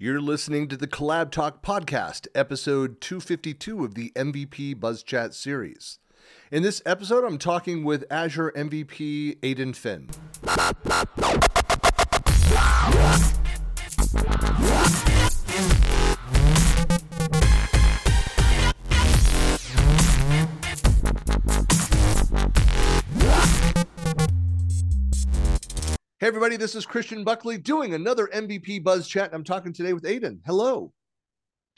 You're listening to the Collab Talk Podcast, episode 252 of the MVP BuzzChat series. In this episode, I'm talking with Azure MVP Aidan Finn. Hey everybody, this is Christian Buckley doing another MVP Buzz Chat. I'm talking today with Aidan. Hello.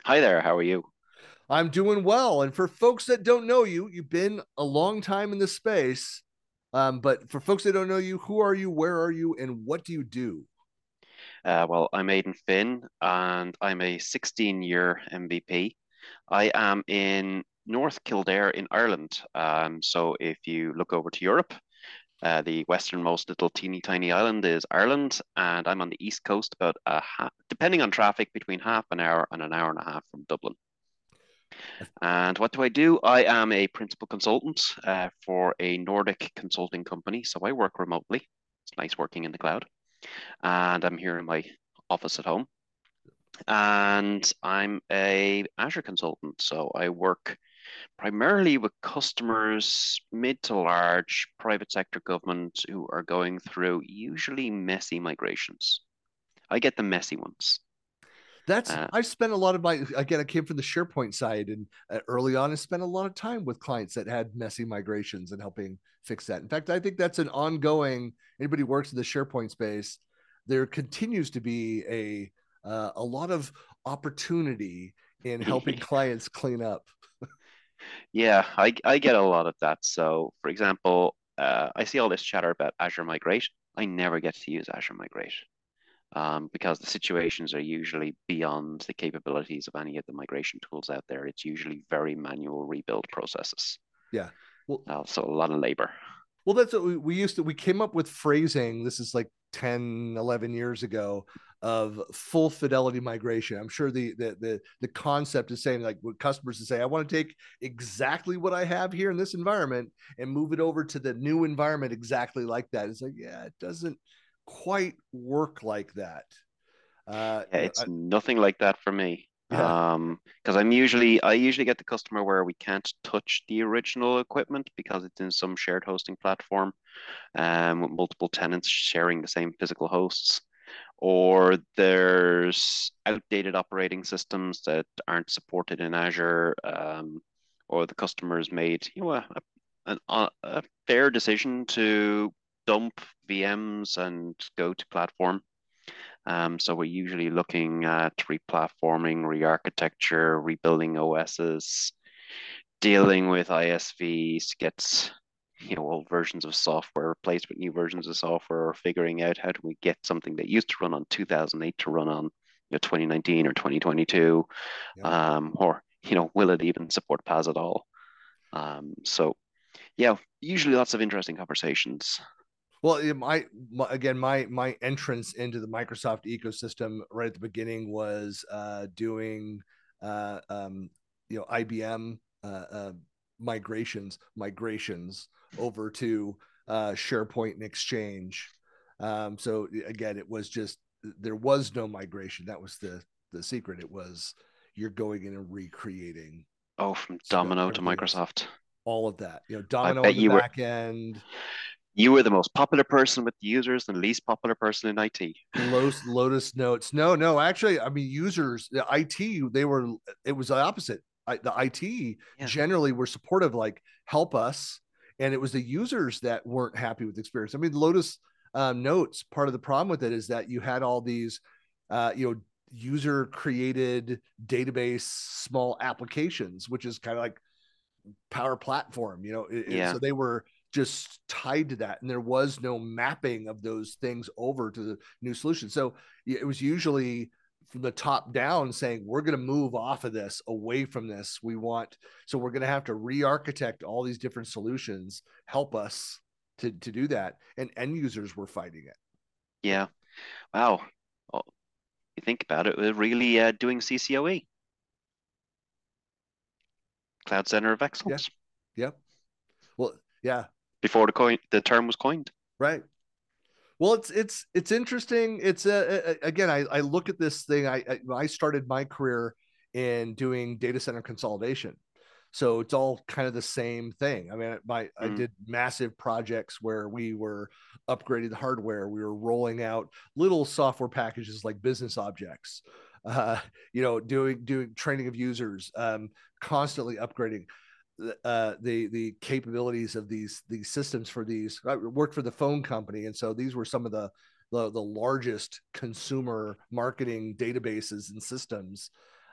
Hi there. How are you? I'm doing well. And for folks that don't know you, you've been a long time in this space. But for folks that don't know you, who are you, where are you, and what do you do? Well, I'm Aidan Finn, and I'm a 16-year MVP. I am in North Kildare in Ireland. So if you look over to Europe, the westernmost little teeny tiny island is Ireland, and I'm on the east coast, about depending on traffic, between half an hour and a half from Dublin. And what do? I am a principal consultant for a Nordic consulting company, so I work remotely. It's nice working in the cloud, and I'm here in my office at home. And I'm a Azure consultant, so I work primarily with customers, mid to large, private sector government, who are going through usually messy migrations. I get the messy ones. I've spent a lot of my, again, I came from the SharePoint side, and early on I spent a lot of time with clients that had messy migrations and helping fix that. In fact, I think that's an ongoing, anybody who works in the SharePoint space, there continues to be a lot of opportunity in helping clients clean up. Yeah, I get a lot of that. So, for example, I see all this chatter about Azure Migrate. I never get to use Azure Migrate because the situations are usually beyond the capabilities of any of the migration tools out there. It's usually very manual rebuild processes. Yeah. Well, so a lot of labor. Well, that's what we came up with phrasing. This is like 10, 11 years ago, of full fidelity migration. I'm sure the concept is saying, like, what customers to say, I want to take exactly what I have here in this environment and move it over to the new environment exactly like that. It's like, yeah, it doesn't quite work like that. It's nothing like that for me. Yeah. Because I usually get the customer where we can't touch the original equipment because it's in some shared hosting platform, with multiple tenants sharing the same physical hosts, or there's outdated operating systems that aren't supported in Azure, or the customer's made a fair decision to dump VMs and go to platform. So we're usually looking at replatforming, re-architecture, rebuilding OSs, dealing with ISVs, gets old versions of software replaced with new versions of software, or figuring out how do we get something that used to run on 2008 to run on 2019 or 2022, yeah. Or will it even support PaaS at all? So yeah, usually lots of interesting conversations. Well, my entrance into the Microsoft ecosystem right at the beginning was doing IBM migrations over to SharePoint and Exchange. So again, it was just, there was no migration. That was the secret. It was, you're going in and recreating. Oh, from Domino to Microsoft. All of that. Domino on the back end. You were the most popular person with the users and least popular person in IT. Lotus Notes. No, actually, I mean, users, the IT, it was the opposite. The IT generally were supportive, like, help us. And it was the users that weren't happy with the experience. I mean, Lotus Notes, part of the problem with it is that you had all these, user created database, small applications, which is kind of like Power Platform, So they were just tied to that. And there was no mapping of those things over to the new solution. So it was usually from the top down saying, we're going to move off of this, away from this. So we're going to have to re-architect all these different solutions. Help us to do that. And end users were fighting it. Yeah. Wow. Well, you think about it, we're really doing CCOE. Cloud Center of Excellence. Yep. Yeah. Well, yeah. Before the term was coined. Right. Well, it's interesting. It's again, I look at this thing. I started my career in doing data center consolidation, so it's all kind of the same thing. I mean, I did massive projects where we were upgrading the hardware. We were rolling out little software packages like business objects, doing training of users, constantly upgrading the capabilities of these systems for these. I worked for the phone company, and so these were some of the largest consumer marketing databases and systems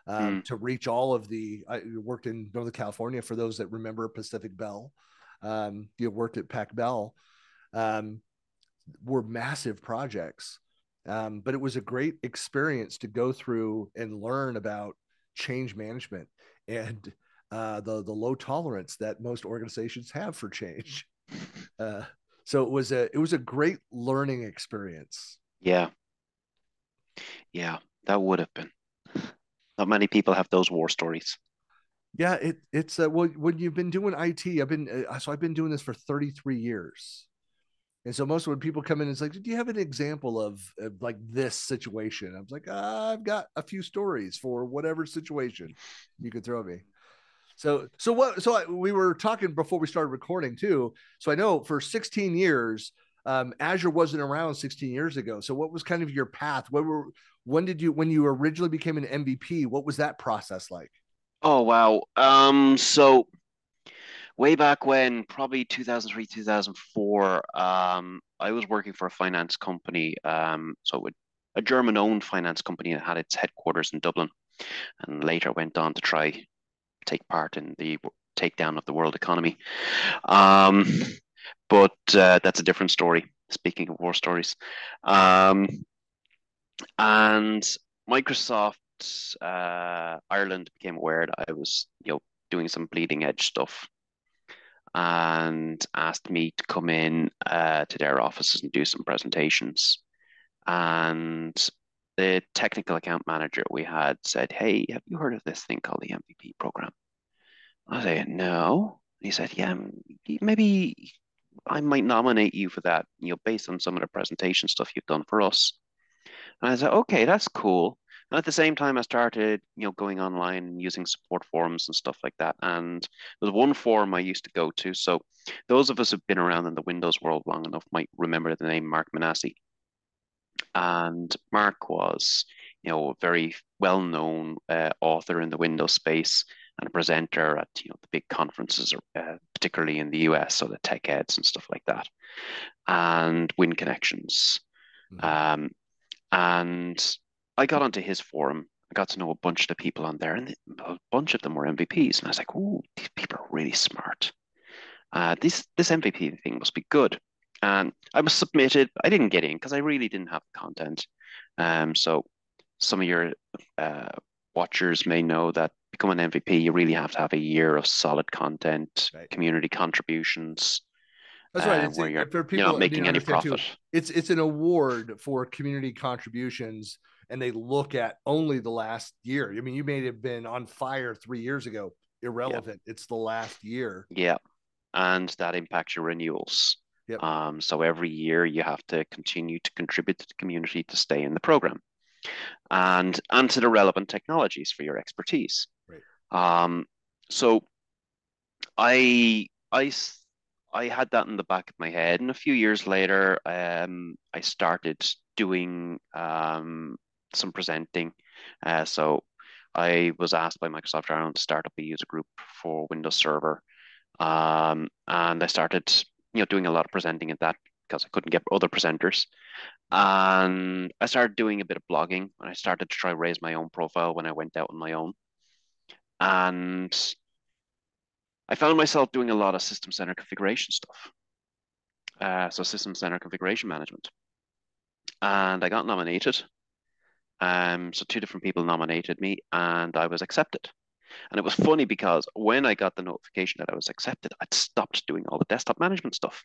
to reach all of the. I worked in Northern California for those that remember Pacific Bell. Worked at Pac Bell. Were massive projects, but it was a great experience to go through and learn about change management and the low tolerance that most organizations have for change. So it was a great learning experience. Yeah, that would have been. Not many people have those war stories. Yeah, it's well, when you've been doing IT, I've been doing this for 33 years. And so most of when people come in, it's like, do you have an example of like this situation? I was like, I've got a few stories for whatever situation you could throw at me. We were talking before we started recording too. So I know for 16 years, Azure wasn't around 16 years ago. So what was kind of your path? When you originally became an MVP, what was that process like? Oh, wow. So way back when, probably 2003, 2004, I was working for a finance company. So a German owned finance company that had its headquarters in Dublin and later went on to take part in the takedown of the world economy. But that's a different story, speaking of war stories. And Microsoft Ireland became aware that I was doing some bleeding edge stuff and asked me to come in to their offices and do some presentations. And the technical account manager we had said, "Hey, have you heard of this thing called the MVP program?" I said, "No." He said, "Yeah, maybe I might nominate you for that, based on some of the presentation stuff you've done for us." And I said, "Okay, that's cool." And at the same time, I started, going online and using support forums and stuff like that. And there's one forum I used to go to. So those of us who've been around in the Windows world long enough might remember the name Mark Manassi. And Mark was, a very well-known author in the Windows space and a presenter at the big conferences, particularly in the US, so the tech eds and stuff like that, and Win Connections. Mm-hmm. And I got onto his forum. I got to know a bunch of the people on there, and a bunch of them were MVPs. And I was like, "Ooh, these people are really smart. This MVP thing must be good." And I was submitted. I didn't get in because I really didn't have the content. So some of your watchers may know that become an MVP, you really have to have a year of solid content, right? Community contributions. That's right. It's where you're not making any profit. Too, it's an award for community contributions, and they look at only the last year. I mean, you may have been on fire 3 years ago. Irrelevant. Yeah. It's the last year. Yeah, and that impacts your renewals. Yep. So every year you have to continue to contribute to the community to stay in the program and to the relevant technologies for your expertise. Right. So I had that in the back of my head, and a few years later, I started doing some presenting. So I was asked by Microsoft Ireland to start up a user group for Windows Server, and I started doing a lot of presenting at that because I couldn't get other presenters. And I started doing a bit of blogging, and I started to try raise my own profile when I went out on my own. And I found myself doing a lot of System Center configuration stuff. So System Center configuration management. And I got nominated. So two different people nominated me, and I was accepted. And it was funny because when I got the notification that I was accepted, I'd stopped doing all the desktop management stuff.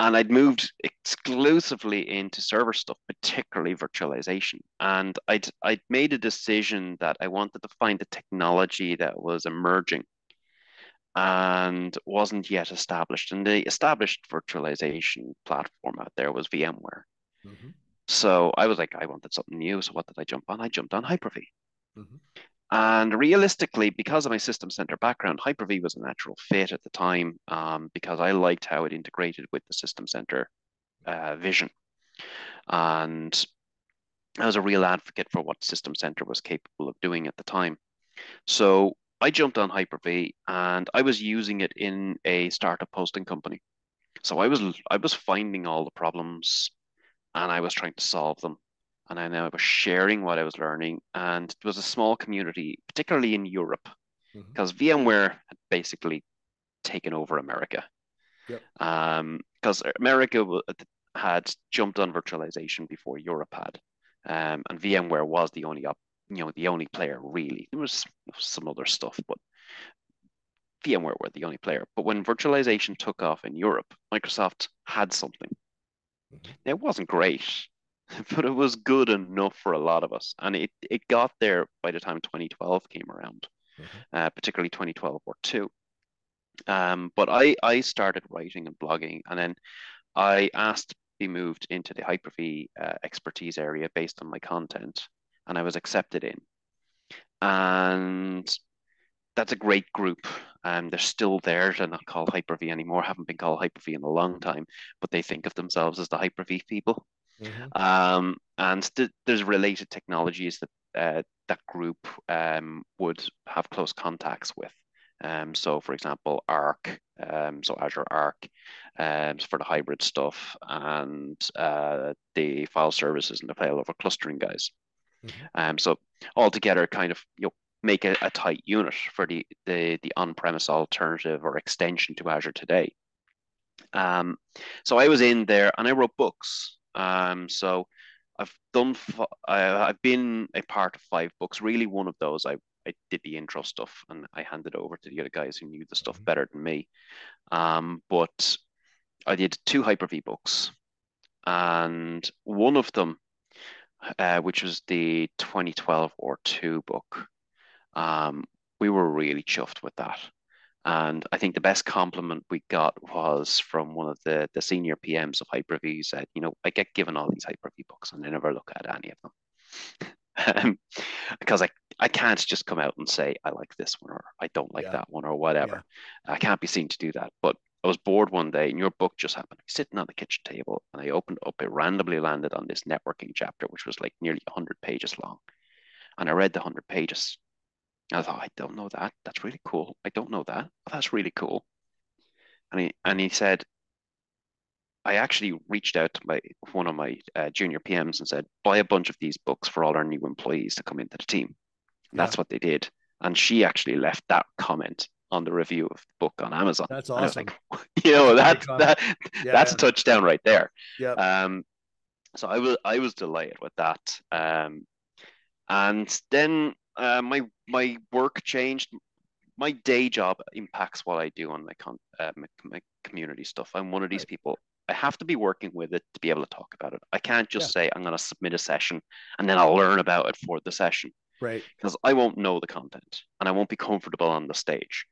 And I'd moved exclusively into server stuff, particularly virtualization. And I'd made a decision that I wanted to find the technology that was emerging and wasn't yet established. And the established virtualization platform out there was VMware. Mm-hmm. So I was like, I wanted something new. So what did I jump on? I jumped on Hyper-V. Mm-hmm. And realistically, because of my System Center background, Hyper-V was a natural fit at the time because I liked how it integrated with the System Center vision. And I was a real advocate for what System Center was capable of doing at the time. So I jumped on Hyper-V and I was using it in a startup hosting company. So I was finding all the problems and I was trying to solve them. And I was sharing what I was learning. And it was a small community, particularly in Europe, because VMware had basically taken over America. Yep. Because America had jumped on virtualization before Europe had. And VMware was the only only player really. There was some other stuff, but VMware were the only player. But when virtualization took off in Europe, Microsoft had something. Now, it wasn't great, but it was good enough for a lot of us. And it got there by the time 2012 came around, particularly 2012 or two. But I started writing and blogging, and then I asked to be moved into the Hyper-V expertise area based on my content, and I was accepted in. And that's a great group. They're still there. They're not called Hyper-V anymore, haven't been called Hyper-V in a long time, but they think of themselves as the Hyper-V people. Mm-hmm. And there's related technologies that that group would have close contacts with. So, for example, Arc, so Azure Arc for the hybrid stuff, and the file services and the failover clustering guys. Mm-hmm. So all together kind of make a tight unit for the on-premise alternative or extension to Azure today. So I was in there and I wrote books. So I've been a part of 5 books. Really, one of those I did the intro stuff and I handed over to the other guys who knew the stuff better than me. But I did 2 Hyper-V books, and one of them, which was the 2012 or 2 book, we were really chuffed with that. And I think the best compliment we got was from one of the senior PMs of Hyper-V, said, I get given all these Hyper-V books and I never look at any of them. Because I can't just come out and say, I like this one, or I don't like that one, or whatever. Yeah. I can't be seen to do that. But I was bored one day and your book just happened. I was sitting on the kitchen table and I opened up, it randomly landed on this networking chapter, which was like nearly 100 pages long. And I read the 100 pages. I thought, I don't know that. That's really cool. I don't know that. That's really cool. And he said, I actually reached out to one of my junior PMs and said, buy a bunch of these books for all our new employees to come into the team. And that's what they did. And she actually left that comment on the review of the book on Amazon. That's awesome. And I was like, that's a touchdown right there. Yeah. So I was delighted with that. And then my work changed. My day job impacts what I do on my community stuff. I'm one of these people. I have to be working with it to be able to talk about it. I can't just say I'm going to submit a session and then I'll learn about it for the session. Right. Because I won't know the content and I won't be comfortable on the stage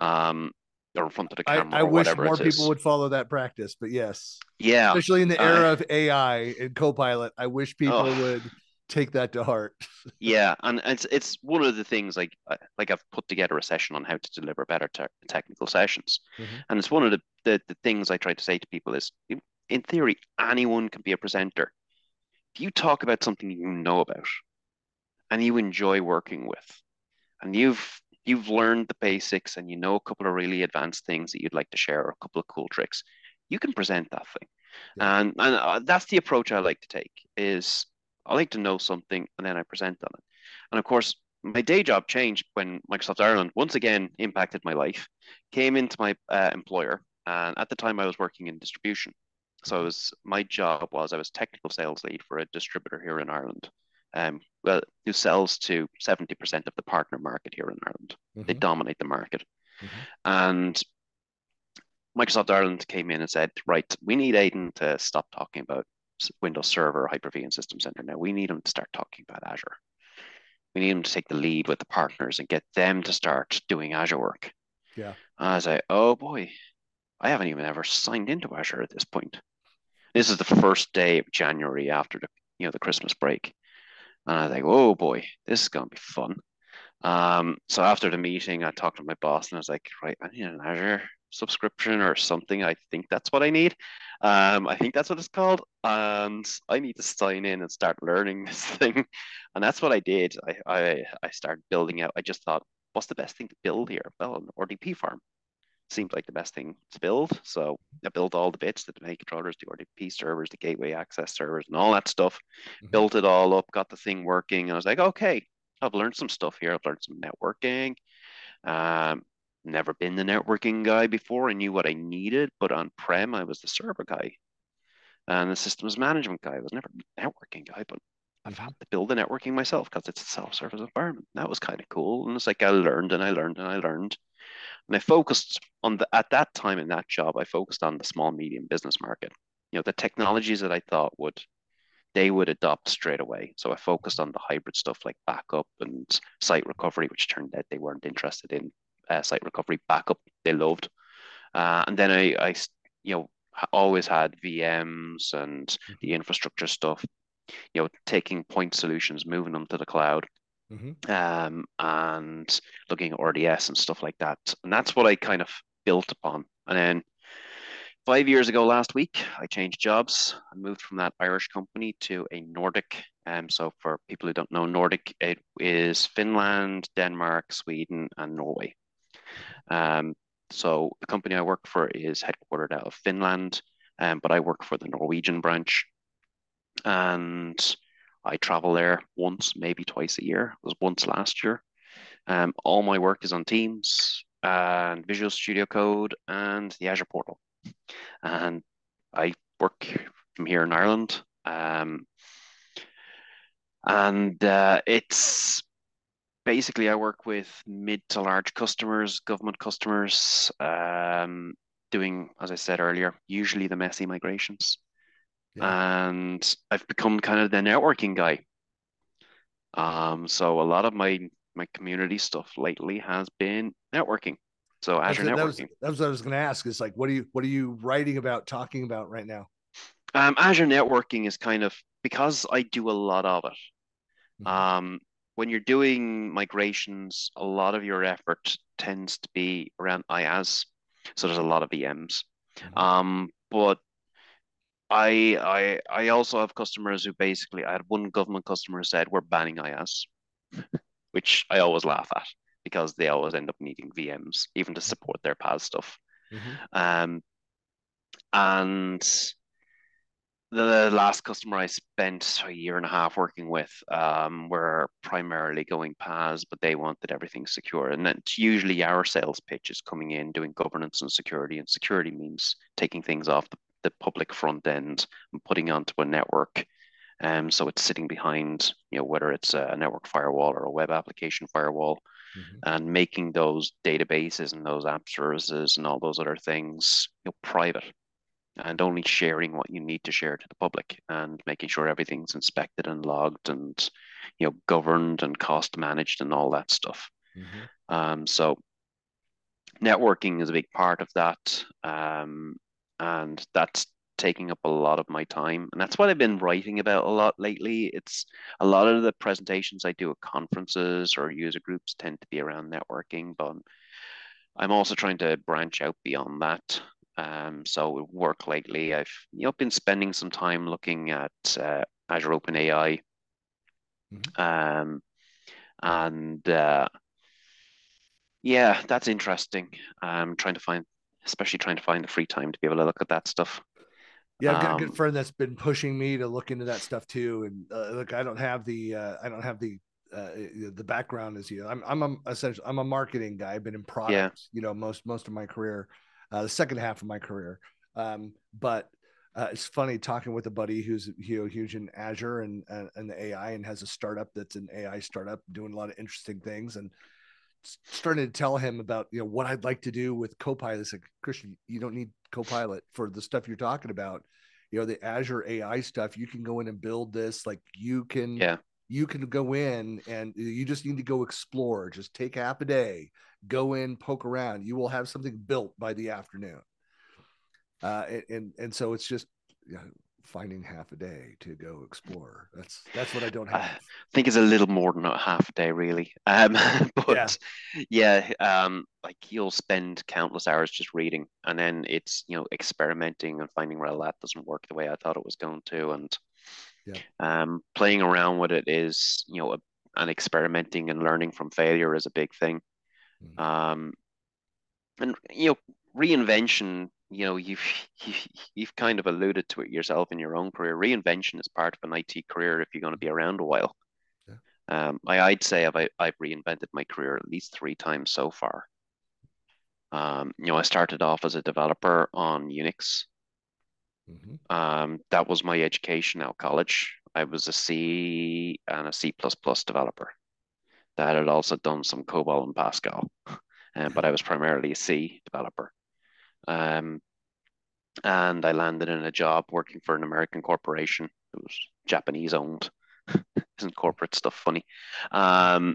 or in front of the camera. I wish more people would follow that practice, but yes. Yeah. Especially in the era of AI and Copilot, I wish people would take that to heart. Yeah, and it's one of the things, like I've put together a session on how to deliver better technical sessions. Mm-hmm. And it's one of the things I try to say to people is, in theory, anyone can be a presenter. If you talk about something you know about and you enjoy working with, and you've learned the basics and a couple of really advanced things that you'd like to share, or a couple of cool tricks, you can present that thing. Yeah. And that's the approach I like to take, is I like to know something and then I present on it. And of course, my day job changed when Microsoft Ireland once again impacted my life, came into my employer. And at the time I was working in distribution. So my job was technical sales lead for a distributor here in Ireland, who sells to 70% of the partner market here in Ireland. Mm-hmm. They dominate the market. Mm-hmm. And Microsoft Ireland came in and said, right, we need Aidan to stop talking about Windows Server, Hyper-V, and System Center. Now we need them to start talking about Azure. We need them to take the lead with the partners and get them to start doing Azure work. Yeah. I was like, oh boy, I haven't even ever signed into Azure at this point. This is the first day of January after the Christmas break. And I was like, oh boy, this is going to be fun. So after the meeting, I talked to my boss and I was like, right, I need an Azure subscription or something. I think that's what I need. I think that's what it's called. And I need to sign in and start learning this thing. And that's what I did. I started building out. I just thought, what's the best thing to build here? Well, an RDP farm seemed like the best thing to build. So I built all the bits, the domain controllers, the RDP servers, the gateway access servers, and all that stuff. Mm-hmm. Built it all up, got the thing working. And I was like, okay, I've learned some stuff here. I've learned some networking. Never been the networking guy before. I knew what I needed, but on-prem, I was the server guy and the systems management guy. I was never the networking guy, but I've had to build the networking myself because it's a self-service environment. That was kind of cool. And it's like I learned and I learned and I learned. And I focused on at that time in that job, I focused on the small, medium business market. You know, the technologies that I thought they would adopt straight away. So I focused on the hybrid stuff like backup and site recovery, which turned out they weren't interested in. Site recovery backup they loved, and then I always had VMs and the infrastructure stuff, taking point solutions, moving them to the cloud, and looking at RDS and stuff like that, and that's what I kind of built upon. And then 5 years ago last week, I changed jobs. I moved from that Irish company to a Nordic. So for people who don't know Nordic, it is Finland, Denmark, Sweden, and Norway. So the company I work for is headquartered out of Finland, but I work for the Norwegian branch. And I travel there once, maybe twice a year. It was once last year. All my work is on Teams and Visual Studio Code and the Azure portal. And I work from here in Ireland. It's basically I work with mid to large customers, government customers, doing, as I said earlier, usually the messy migrations. Yeah. And I've become kind of the networking guy. So a lot of my community stuff lately has been networking. So Azure networking. That was what I was going to ask. It's like, what are you writing about, talking about right now? Azure networking is kind of, because I do a lot of it. When you're doing migrations, a lot of your effort tends to be around IaaS. So there's a lot of VMs. But I also have customers who basically, I had one government customer who said, we're banning IaaS, which I always laugh at, because they always end up needing VMs, even to support their PaaS stuff. And the last customer I spent a year and a half working with were primarily going PaaS, but they wanted everything secure. And then usually our sales pitch is coming in, doing governance and security means taking things off the public front end and putting onto a network. So it's sitting behind, whether it's a network firewall or a web application firewall, and making those databases and those app services and all those other things private and only sharing what you need to share to the public and making sure everything's inspected and logged and governed and cost managed and all that stuff. So networking is a big part of that, and that's taking up a lot of my time, and that's what I've been writing about a lot lately. It's a lot of the presentations I do at conferences or user groups tend to be around networking, but I'm also trying to branch out beyond that. So at work lately, I've been spending some time looking at Azure Open AI, and that's interesting. I'm trying to find the free time to be able to look at that stuff. Yeah, I've got a good friend that's been pushing me to look into that stuff too. And look, I don't have the background as you. I'm a marketing guy. I've been in products, most of my career, the second half of my career. But it's funny talking with a buddy who's huge in Azure and the AI, and has a startup that's an AI startup doing a lot of interesting things, and starting to tell him about what I'd like to do with Copilot. It's like, Christian, you don't need Copilot for the stuff you're talking about. The Azure AI stuff, you can go in and build this. Like you can you can go in and you just need to go explore. Just take half a day, go in, poke around. You will have something built by the afternoon. And so it's just finding half a day to go explore. That's what I don't have. I think it's a little more than a half a day, really. But yeah, like you'll spend countless hours just reading, and then it's, you know, experimenting and finding, well, that doesn't work the way I thought it was going to, and playing around with it is, you know, and experimenting and learning from failure is a big thing. Mm-hmm. And you know, reinvention. You know, you've kind of alluded to it yourself in your own career. Reinvention is part of an IT career if you're going to be around a while. Yeah. I'd say I've reinvented my career at least 3 times so far. You know, I started off as a developer on Unix. Mm-hmm. That was my education out of college. I was a C and a C++ developer. That had also done some COBOL and Pascal, but I was primarily a C developer. And I landed in a job working for an American corporation. It was Japanese owned. Isn't corporate stuff funny? You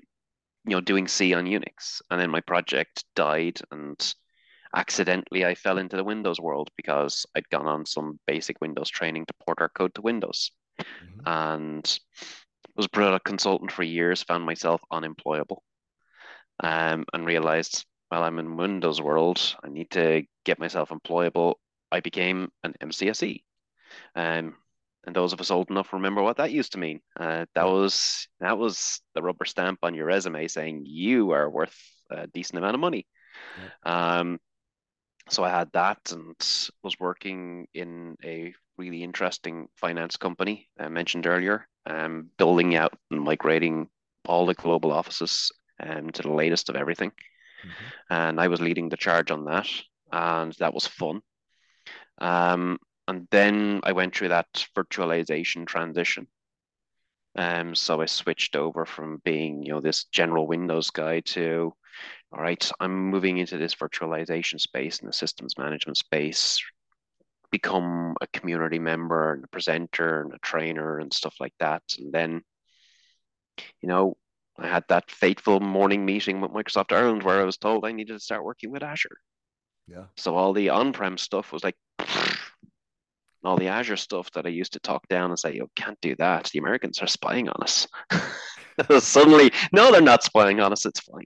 know, doing C on Unix. And then my project died, and accidentally I fell into the Windows world because I'd gone on some basic Windows training to port our code to Windows. Mm-hmm. And was a product consultant for years, found myself unemployable, and realized, well, I'm in Windows world, I need to get myself employable. I became an MCSE. And those of us old enough remember what that used to mean. That was the rubber stamp on your resume saying you are worth a decent amount of money. Yeah. So I had that and was working in a really interesting finance company I mentioned earlier, building out and migrating all the global offices to the latest of everything. Mm-hmm. And I was leading the charge on that, and that was fun. And then I went through that virtualization transition. So I switched over from being, you know, this general Windows guy to, all right, I'm moving into this virtualization space and the systems management space, become a community member and a presenter and a trainer and stuff like that. And then, you know, I had that fateful morning meeting with Microsoft Ireland where I was told I needed to start working with Azure. Yeah. So all the on-prem stuff was like, all the Azure stuff that I used to talk down and say, you can't do that. The Americans are spying on us. Suddenly, no, they're not spying on us. It's fine.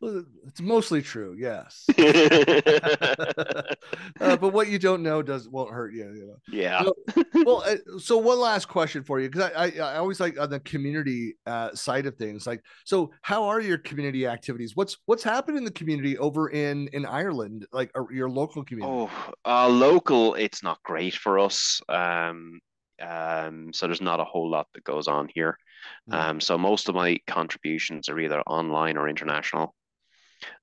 Well, it's mostly true. Yes. But what you don't know won't hurt you. You know? Yeah. So one last question for you, because I always like on the community side of things, like, so how are your community activities? What's happened in the community over in Ireland, like your local community? Oh, local. It's not great for us. So there's not a whole lot that goes on here. So most of my contributions are either online or international.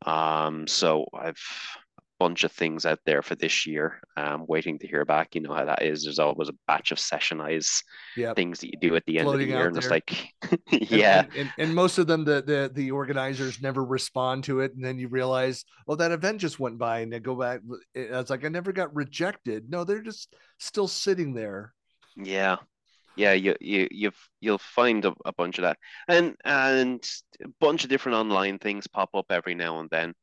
So I've a bunch of things out there for this year. I'm waiting to hear back. You know how that is. There's always a batch of sessionize things that you do at the end of the year, and it's like, yeah. And most of them, the organizers never respond to it, and then you realize, well, that event just went by, and they go back. It's like I never got rejected. No, they're just still sitting there. Yeah. Yeah, you'll find a bunch of that, and a bunch of different online things pop up every now and then.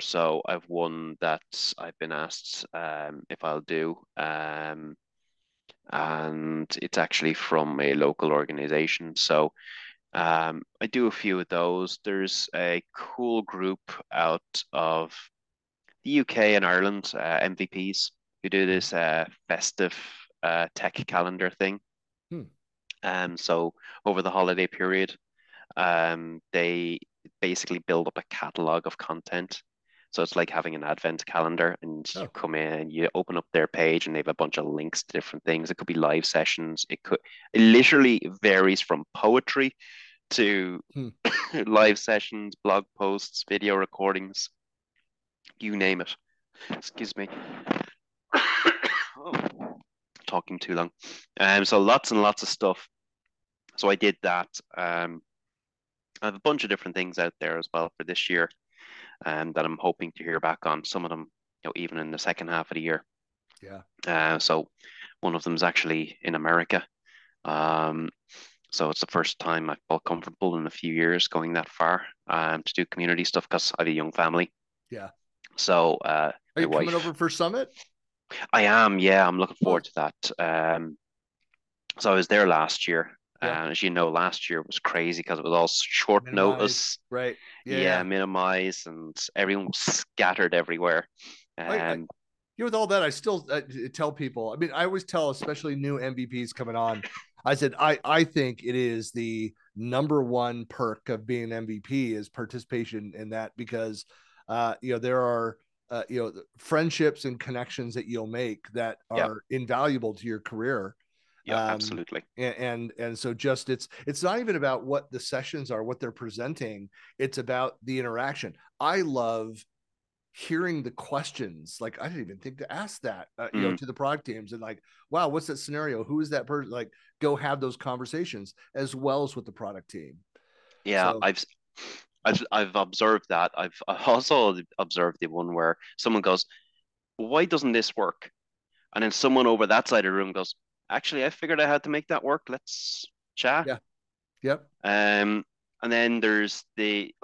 So I've one that I've been asked if I'll do, and it's actually from a local organization. So I do a few of those. There's a cool group out of the UK and Ireland, MVPs, who do this festive tech calendar thing. So over the holiday period, they basically build up a catalog of content. So it's like having an advent calendar, and you come in and you open up their page, and they have a bunch of links to different things. It could be live sessions. It literally varies from poetry to live sessions, blog posts, video recordings, you name it. Excuse me. Talking too long. So lots and lots of stuff. So I did that. I have a bunch of different things out there as well for this year, that I'm hoping to hear back on. Some of them, you know, even in the second half of the year. Yeah. So one of them is actually in America. So it's the first time I felt comfortable in a few years going that far to do community stuff because I have a young family. Yeah. So are you coming over for Summit? I am. Yeah, I'm looking forward to that. So I was there last year. Yeah. As you know, last year was crazy because it was all short notice. Right. Yeah, minimized, and everyone was scattered everywhere. With all that, I still tell people, I mean, I always tell, especially new MVPs coming on, I said, I think it is the number one perk of being an MVP is participation in that, because, there are, friendships and connections that you'll make that are invaluable to your career. Yeah, absolutely. And so just it's not even about what the sessions are, what they're presenting. It's about the interaction. I love hearing the questions. Like, I didn't even think to ask that, to the product teams, and like, wow, what's that scenario? Who is that person? Like, go have those conversations as well as with the product team. Yeah, so I've observed that. I've also observed the one where someone goes, "Why doesn't this work?" And then someone over that side of the room goes, "Actually, I figured out how to make that work. Let's chat." Yeah. Yep. And then there's the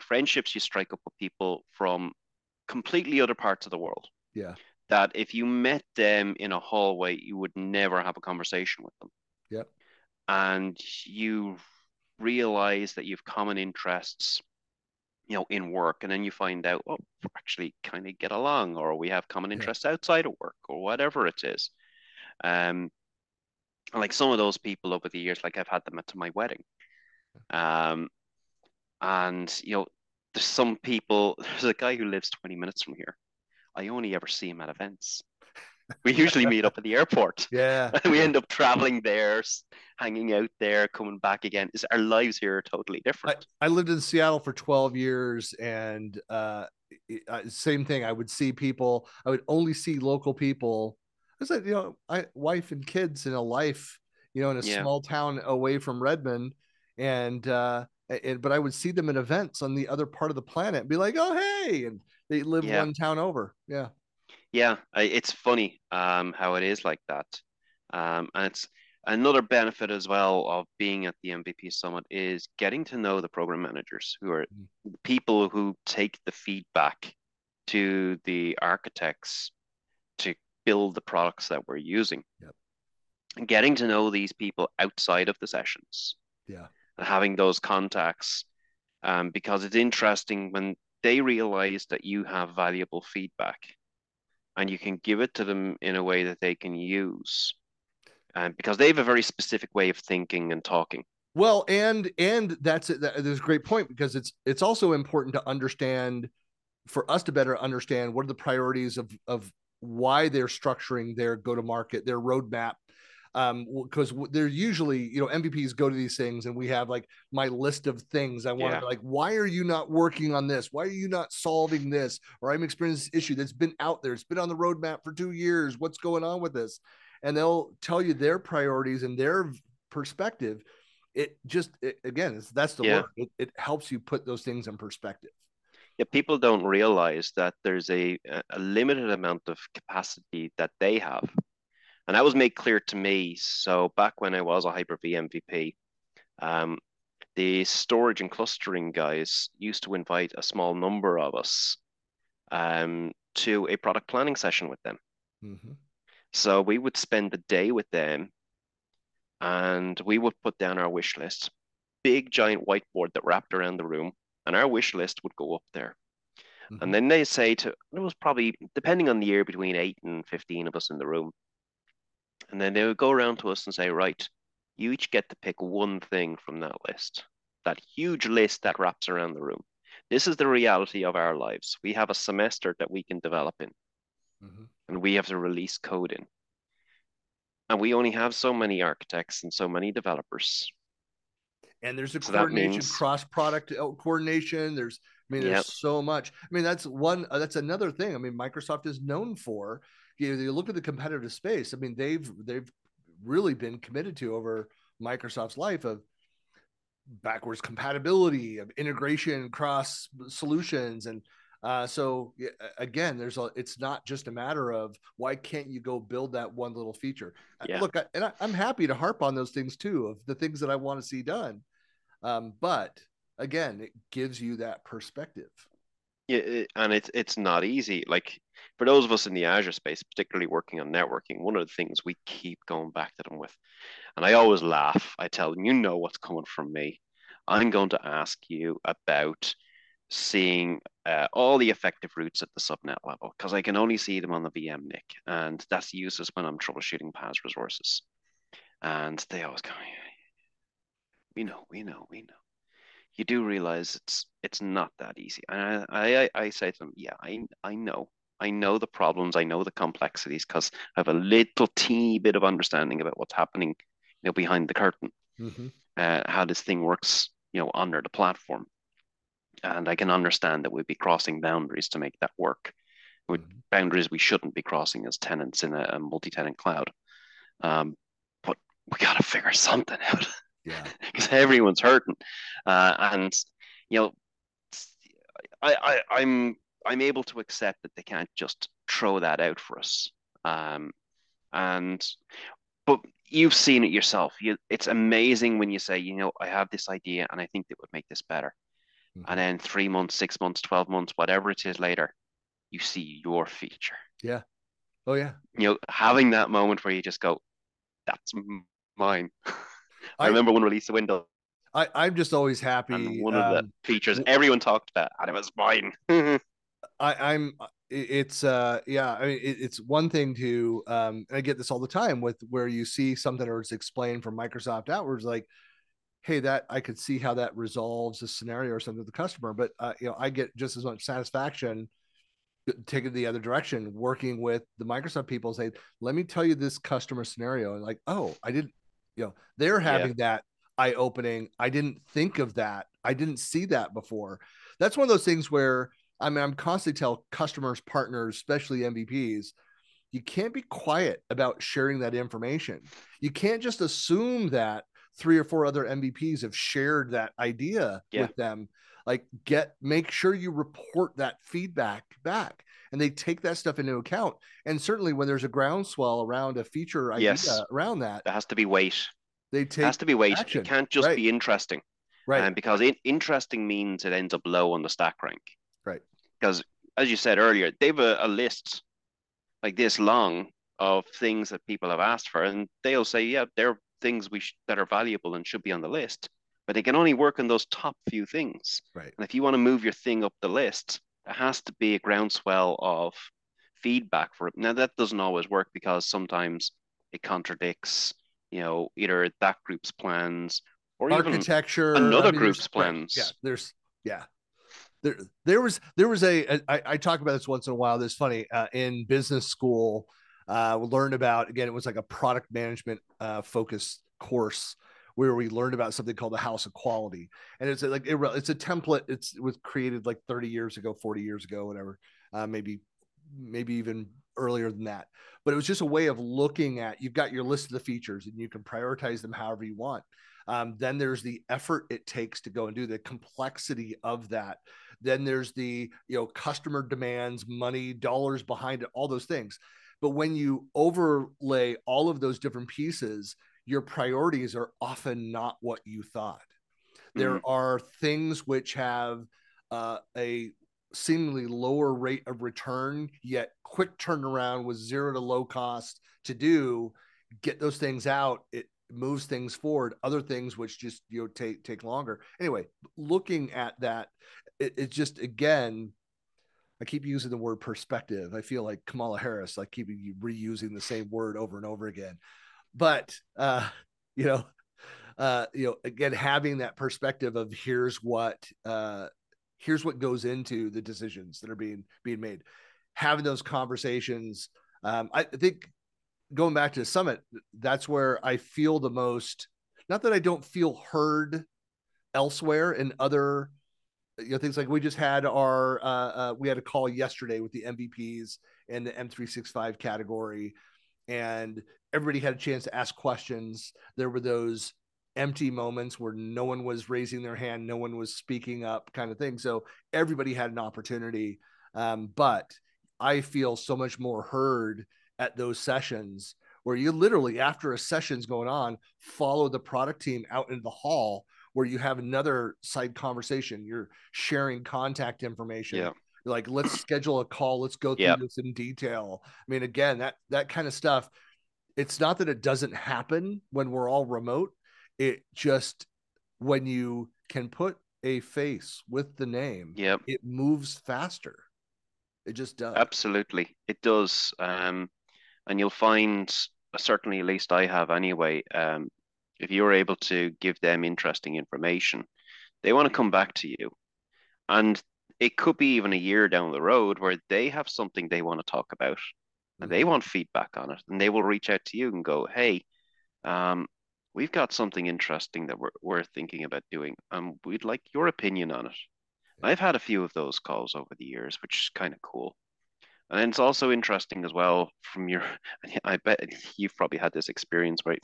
friendships you strike up with people from completely other parts of the world. Yeah. That if you met them in a hallway, you would never have a conversation with them. Yeah. And you realize that you have common interests, in work, and then you find out, oh, we're actually kind of get along, or we have common interests outside of work, or whatever it is. Like some of those people over the years, like I've had them at my wedding. And, there's some people, there's a guy who lives 20 minutes from here. I only ever see him at events. We usually meet up at the airport. Yeah. We end up traveling there, hanging out there, coming back again. Our lives here are totally different. I lived in Seattle for 12 years, and same thing. I would see people. I would only see local people. I said, wife and kids in a life, in a small town away from Redmond. And, but I would see them at events on the other part of the planet and be like, oh, hey. And they live one town over. Yeah. Yeah, it's funny how it is like that. And it's another benefit as well of being at the MVP Summit is getting to know the program managers, who are the people who take the feedback to the architects to build the products that we're using. Yep. And getting to know these people outside of the sessions. Yeah. And having those contacts, because it's interesting when they realize that you have valuable feedback. And you can give it to them in a way that they can use, because they have a very specific way of thinking and talking. Well, and that's it. That is a great point, because it's also important to understand, for us to better understand what are the priorities of why they're structuring their go-to-market, their roadmap. Because they're usually, MVPs go to these things and we have like my list of things I want to be like, why are you not working on this? Why are you not solving this? Or I'm experiencing this issue that's been out there. It's been on the roadmap for 2 years. What's going on with this? And they'll tell you their priorities and their perspective. That's the word. It helps you put those things in perspective. Yeah, people don't realize that there's a limited amount of capacity that they have. And that was made clear to me. So back when I was a Hyper-V MVP, the storage and clustering guys used to invite a small number of us to a product planning session with them. Mm-hmm. So we would spend the day with them, and we would put down our wish list, big giant whiteboard that wrapped around the room, and our wish list would go up there. Mm-hmm. And then they say it was probably, depending on the year, between 8 and 15 of us in the room. And then they would go around to us and say, right, you each get to pick one thing from that list, that huge list that wraps around the room. This is the reality of our lives. We have a semester that we can develop in, and we have to release code in. And we only have so many architects and so many developers. And there's a coordination, cross-product coordination. There's so much. I mean, that's another thing. I mean, Microsoft is known for, you look at the competitive space. I mean, they've really been committed to over Microsoft's life of backwards compatibility, of integration, cross solutions. And So again, it's not just a matter of why can't you go build that one little feature? Yeah. Look, I'm happy to harp on those things too, of the things that I want to see done. But again, it gives you that perspective. Yeah, and it's not easy. Like for those of us in the Azure space, particularly working on networking, one of the things we keep going back to them with, and I always laugh, I tell them, you know what's coming from me. I'm going to ask you about seeing all the effective routes at the subnet level, because I can only see them on the VM NIC, and that's useless when I'm troubleshooting PaaS resources. And they always go, we know. You do realize it's not that easy. And I say to them, yeah, I know. I know the problems. I know the complexities because I have a little teeny bit of understanding about what's happening, behind the curtain, how this thing works, under the platform. And I can understand that we'd be crossing boundaries to make that work, with boundaries we shouldn't be crossing as tenants in a multi-tenant cloud. But we got to figure something out. Yeah, because everyone's hurting, and I'm able to accept that they can't just throw that out for us. But you've seen it yourself. It's amazing when you say, I have this idea and I think that would make this better, and then 3 months, 6 months, 12 months, whatever it is later, you see your feature. Yeah. Oh yeah. Having that moment where you just go, "That's mine." I remember one release of Windows. I'm just always happy. And one of the features everyone talked about, and it was mine. It's one thing to, and I get this all the time with where you see something or it's explained from Microsoft outwards, like, hey, that I could see how that resolves a scenario or something to the customer. But, I get just as much satisfaction taking the other direction, working with the Microsoft people, say, let me tell you this customer scenario. And like, oh, I didn't. They're having that eye-opening. I didn't think of that. I didn't see that before. That's one of those things where I'm constantly tell customers, partners, especially MVPs, you can't be quiet about sharing that information. You can't just assume that 3 or 4 other MVPs have shared that idea with them. Like make sure you report that feedback back, and they take that stuff into account. And certainly when there's a groundswell around a feature idea around that, there has to be weight. It has to be weight. Action. It can't just be interesting, right? And because interesting means it ends up low on the stack rank, right? Because as you said earlier, they've a list like this long of things that people have asked for, and they'll say, yeah, there are things that are valuable and should be on the list, but they can only work on those top few things, right? And if you want to move your thing up the list, there has to be a groundswell of feedback for it. Now, that doesn't always work because sometimes it contradicts, either that group's plans or architecture, even another group's plans. Yeah, I talk about this once in a while. This is funny. In business school, we learned about, again, it was like a product management focused course, where we learned about something called the House of Quality. And it's a template. It was created like 30 years ago, 40 years ago, whatever, maybe even earlier than that. But it was just a way of looking at, you've got your list of the features and you can prioritize them however you want. Then there's the effort it takes to go and do the complexity of that. Then there's the, customer demands, money, dollars behind it, all those things. But when you overlay all of those different pieces, your priorities are often not what you thought. There are things which have a seemingly lower rate of return, yet quick turnaround with zero to low cost to do. Get those things out. It moves things forward. Other things which just take longer. Anyway, looking at that, it just, again, I keep using the word perspective. I feel like Kamala Harris, like keeping reusing the same word over and over again. But, again, having that perspective of here's what goes into the decisions that are being made, having those conversations. I think going back to the summit, that's where I feel the most, not that I don't feel heard elsewhere in other, things like we just had we had a call yesterday with the MVPs and the M365 category, and everybody had a chance to ask questions. There were those empty moments where no one was raising their hand, no one was speaking up kind of thing. So everybody had an opportunity. But I feel so much more heard at those sessions where you literally, after a session's going on, follow the product team out into the hall where you have another side conversation. You're sharing contact information. Yeah. Like, let's schedule a call. Let's go through this in detail. I mean, again, that kind of stuff. It's not that it doesn't happen when we're all remote. It just, when you can put a face with the name, it moves faster. It just does. Absolutely. It does. And you'll find, certainly at least I have anyway, if you're able to give them interesting information, they want to come back to you. And it could be even a year down the road where they have something they want to talk about and they want feedback on it. And they will reach out to you and go, hey, we've got something interesting that we're thinking about doing, and we'd like your opinion on it. I've had a few of those calls over the years, which is kind of cool. And it's also interesting as well from your, I bet you've probably had this experience where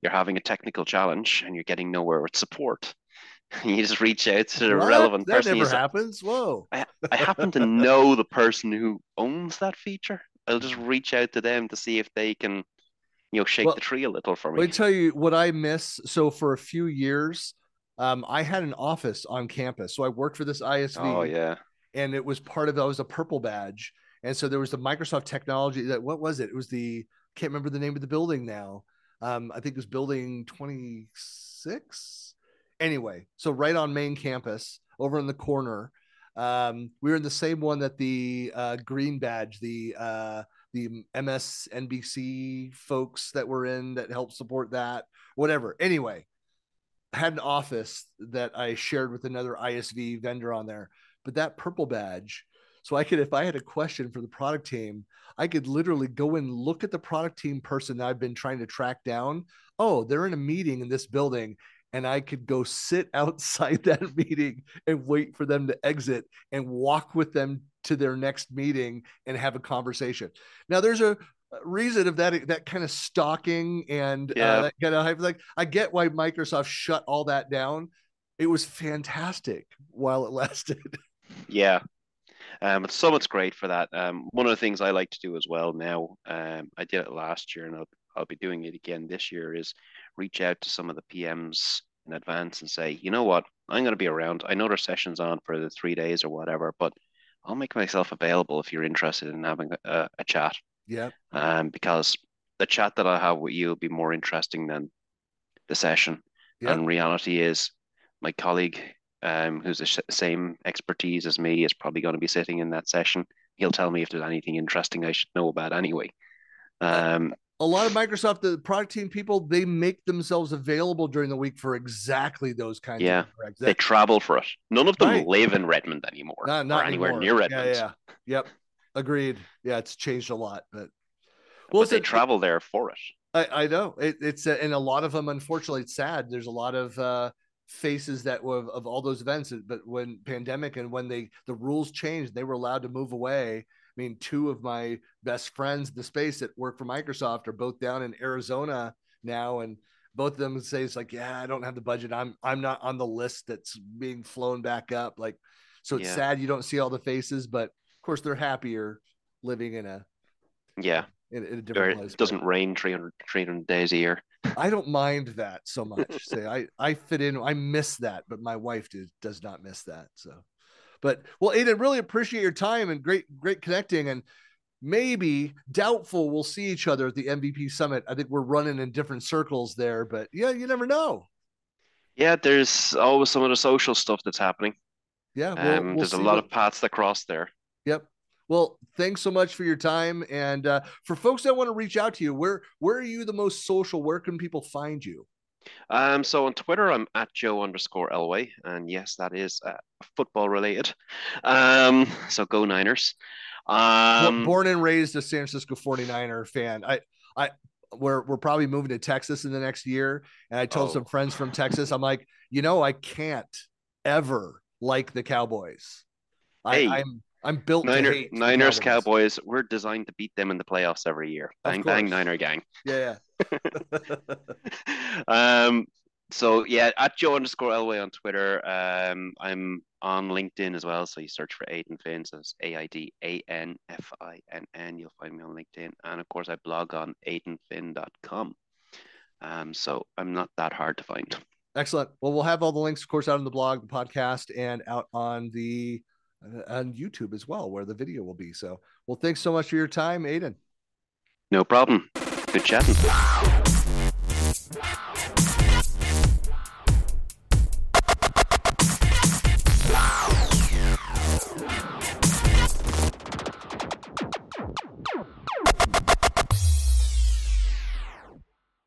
you're having a technical challenge and you're getting nowhere with support. You just reach out to the relevant person. That never happens. Whoa. I happen to know the person who owns that feature. I'll just reach out to them to see if they can, you know, shake the tree a little for me. Let me tell you what I miss. So for a few years, I had an office on campus. So I worked for this ISV. Oh, yeah. And it was part of, I was a purple badge. And so there was the Microsoft technology that, what was it? It was the, can't remember the name of the building now. I think it was building 26. Anyway, so right on main campus over in the corner, we were in the same one that the green badge, the MSNBC folks that were in that helped support that, whatever. Anyway, I had an office that I shared with another ISV vendor on there, but that purple badge, so I could, if I had a question for the product team, I could literally go and look at the product team person that I've been trying to track down. Oh, they're in a meeting in this building. And I could go sit outside that meeting and wait for them to exit and walk with them to their next meeting and have a conversation. Now, there's a reason of that kind of stalking and that kind of hype. Like, I get why Microsoft shut all that down. It was fantastic while it lasted. Yeah. So it's great for that. One of the things I like to do as well now, I did it last year and I'll be doing it again this year, is reach out to some of the PMs in advance and say, you know what, I'm going to be around. I know their session's on for the 3 days or whatever, but I'll make myself available if you're interested in having a chat. Yeah. Because the chat that I have with you will be more interesting than the session. Yep. And reality is my colleague who's the same expertise as me is probably going to be sitting in that session. He'll tell me if there's anything interesting I should know about anyway. A lot of Microsoft, the product team people, they make themselves available during the week for exactly those kinds of correct. They travel for it. None of them live in Redmond anymore. Not anywhere near Redmond. Yeah. Yep. Agreed. Yeah, it's changed a lot. But they travel there for it. I know. It's and a lot of them, unfortunately, it's sad. There's a lot of faces that were of all those events. But when pandemic and when the rules changed, they were allowed to move away. I mean, two of my best friends in the space that work for Microsoft are both down in Arizona now. And both of them say, it's like, yeah, I don't have the budget. I'm not on the list that's being flown back up. Like, so it's sad you don't see all the faces, but of course they're happier living in a different place. It doesn't rain 300 days a year. I don't mind that so much. Say, I fit in. I miss that, but my wife does not miss that. So. But, well, Aidan, really appreciate your time and great connecting. And maybe doubtful we'll see each other at the MVP Summit. I think we're running in different circles there, but yeah, you never know. Yeah, there's always some of the social stuff that's happening. Yeah. We'll there's a lot of paths that cross there. Yep. Well, thanks so much for your time. And for folks that want to reach out to you, where are you the most social? Where can people find you? So on Twitter, I'm at @joe_elway, and yes, that is football related. So go Niners. Born and raised a San Francisco 49er fan. We're probably moving to Texas in the next year, and I told some friends from Texas, I'm like, you know, I can't ever like the Cowboys. Hey, I'm built to hate Niners, Cowboys. We're designed to beat them in the playoffs every year. Bang, bang, Niner gang. Yeah. So yeah, at joe_elway on Twitter. I'm on LinkedIn as well. So you search for Aidan Finn. So it's AidanFinn. You'll find me on LinkedIn. And of course, I blog on AidanFinn.com. So I'm not that hard to find. Excellent. Well, we'll have all the links, of course, out on the blog, the podcast, and out on the on YouTube as well, where the video will be. So, well, thanks so much for your time, Aidan. No problem. Good chatting.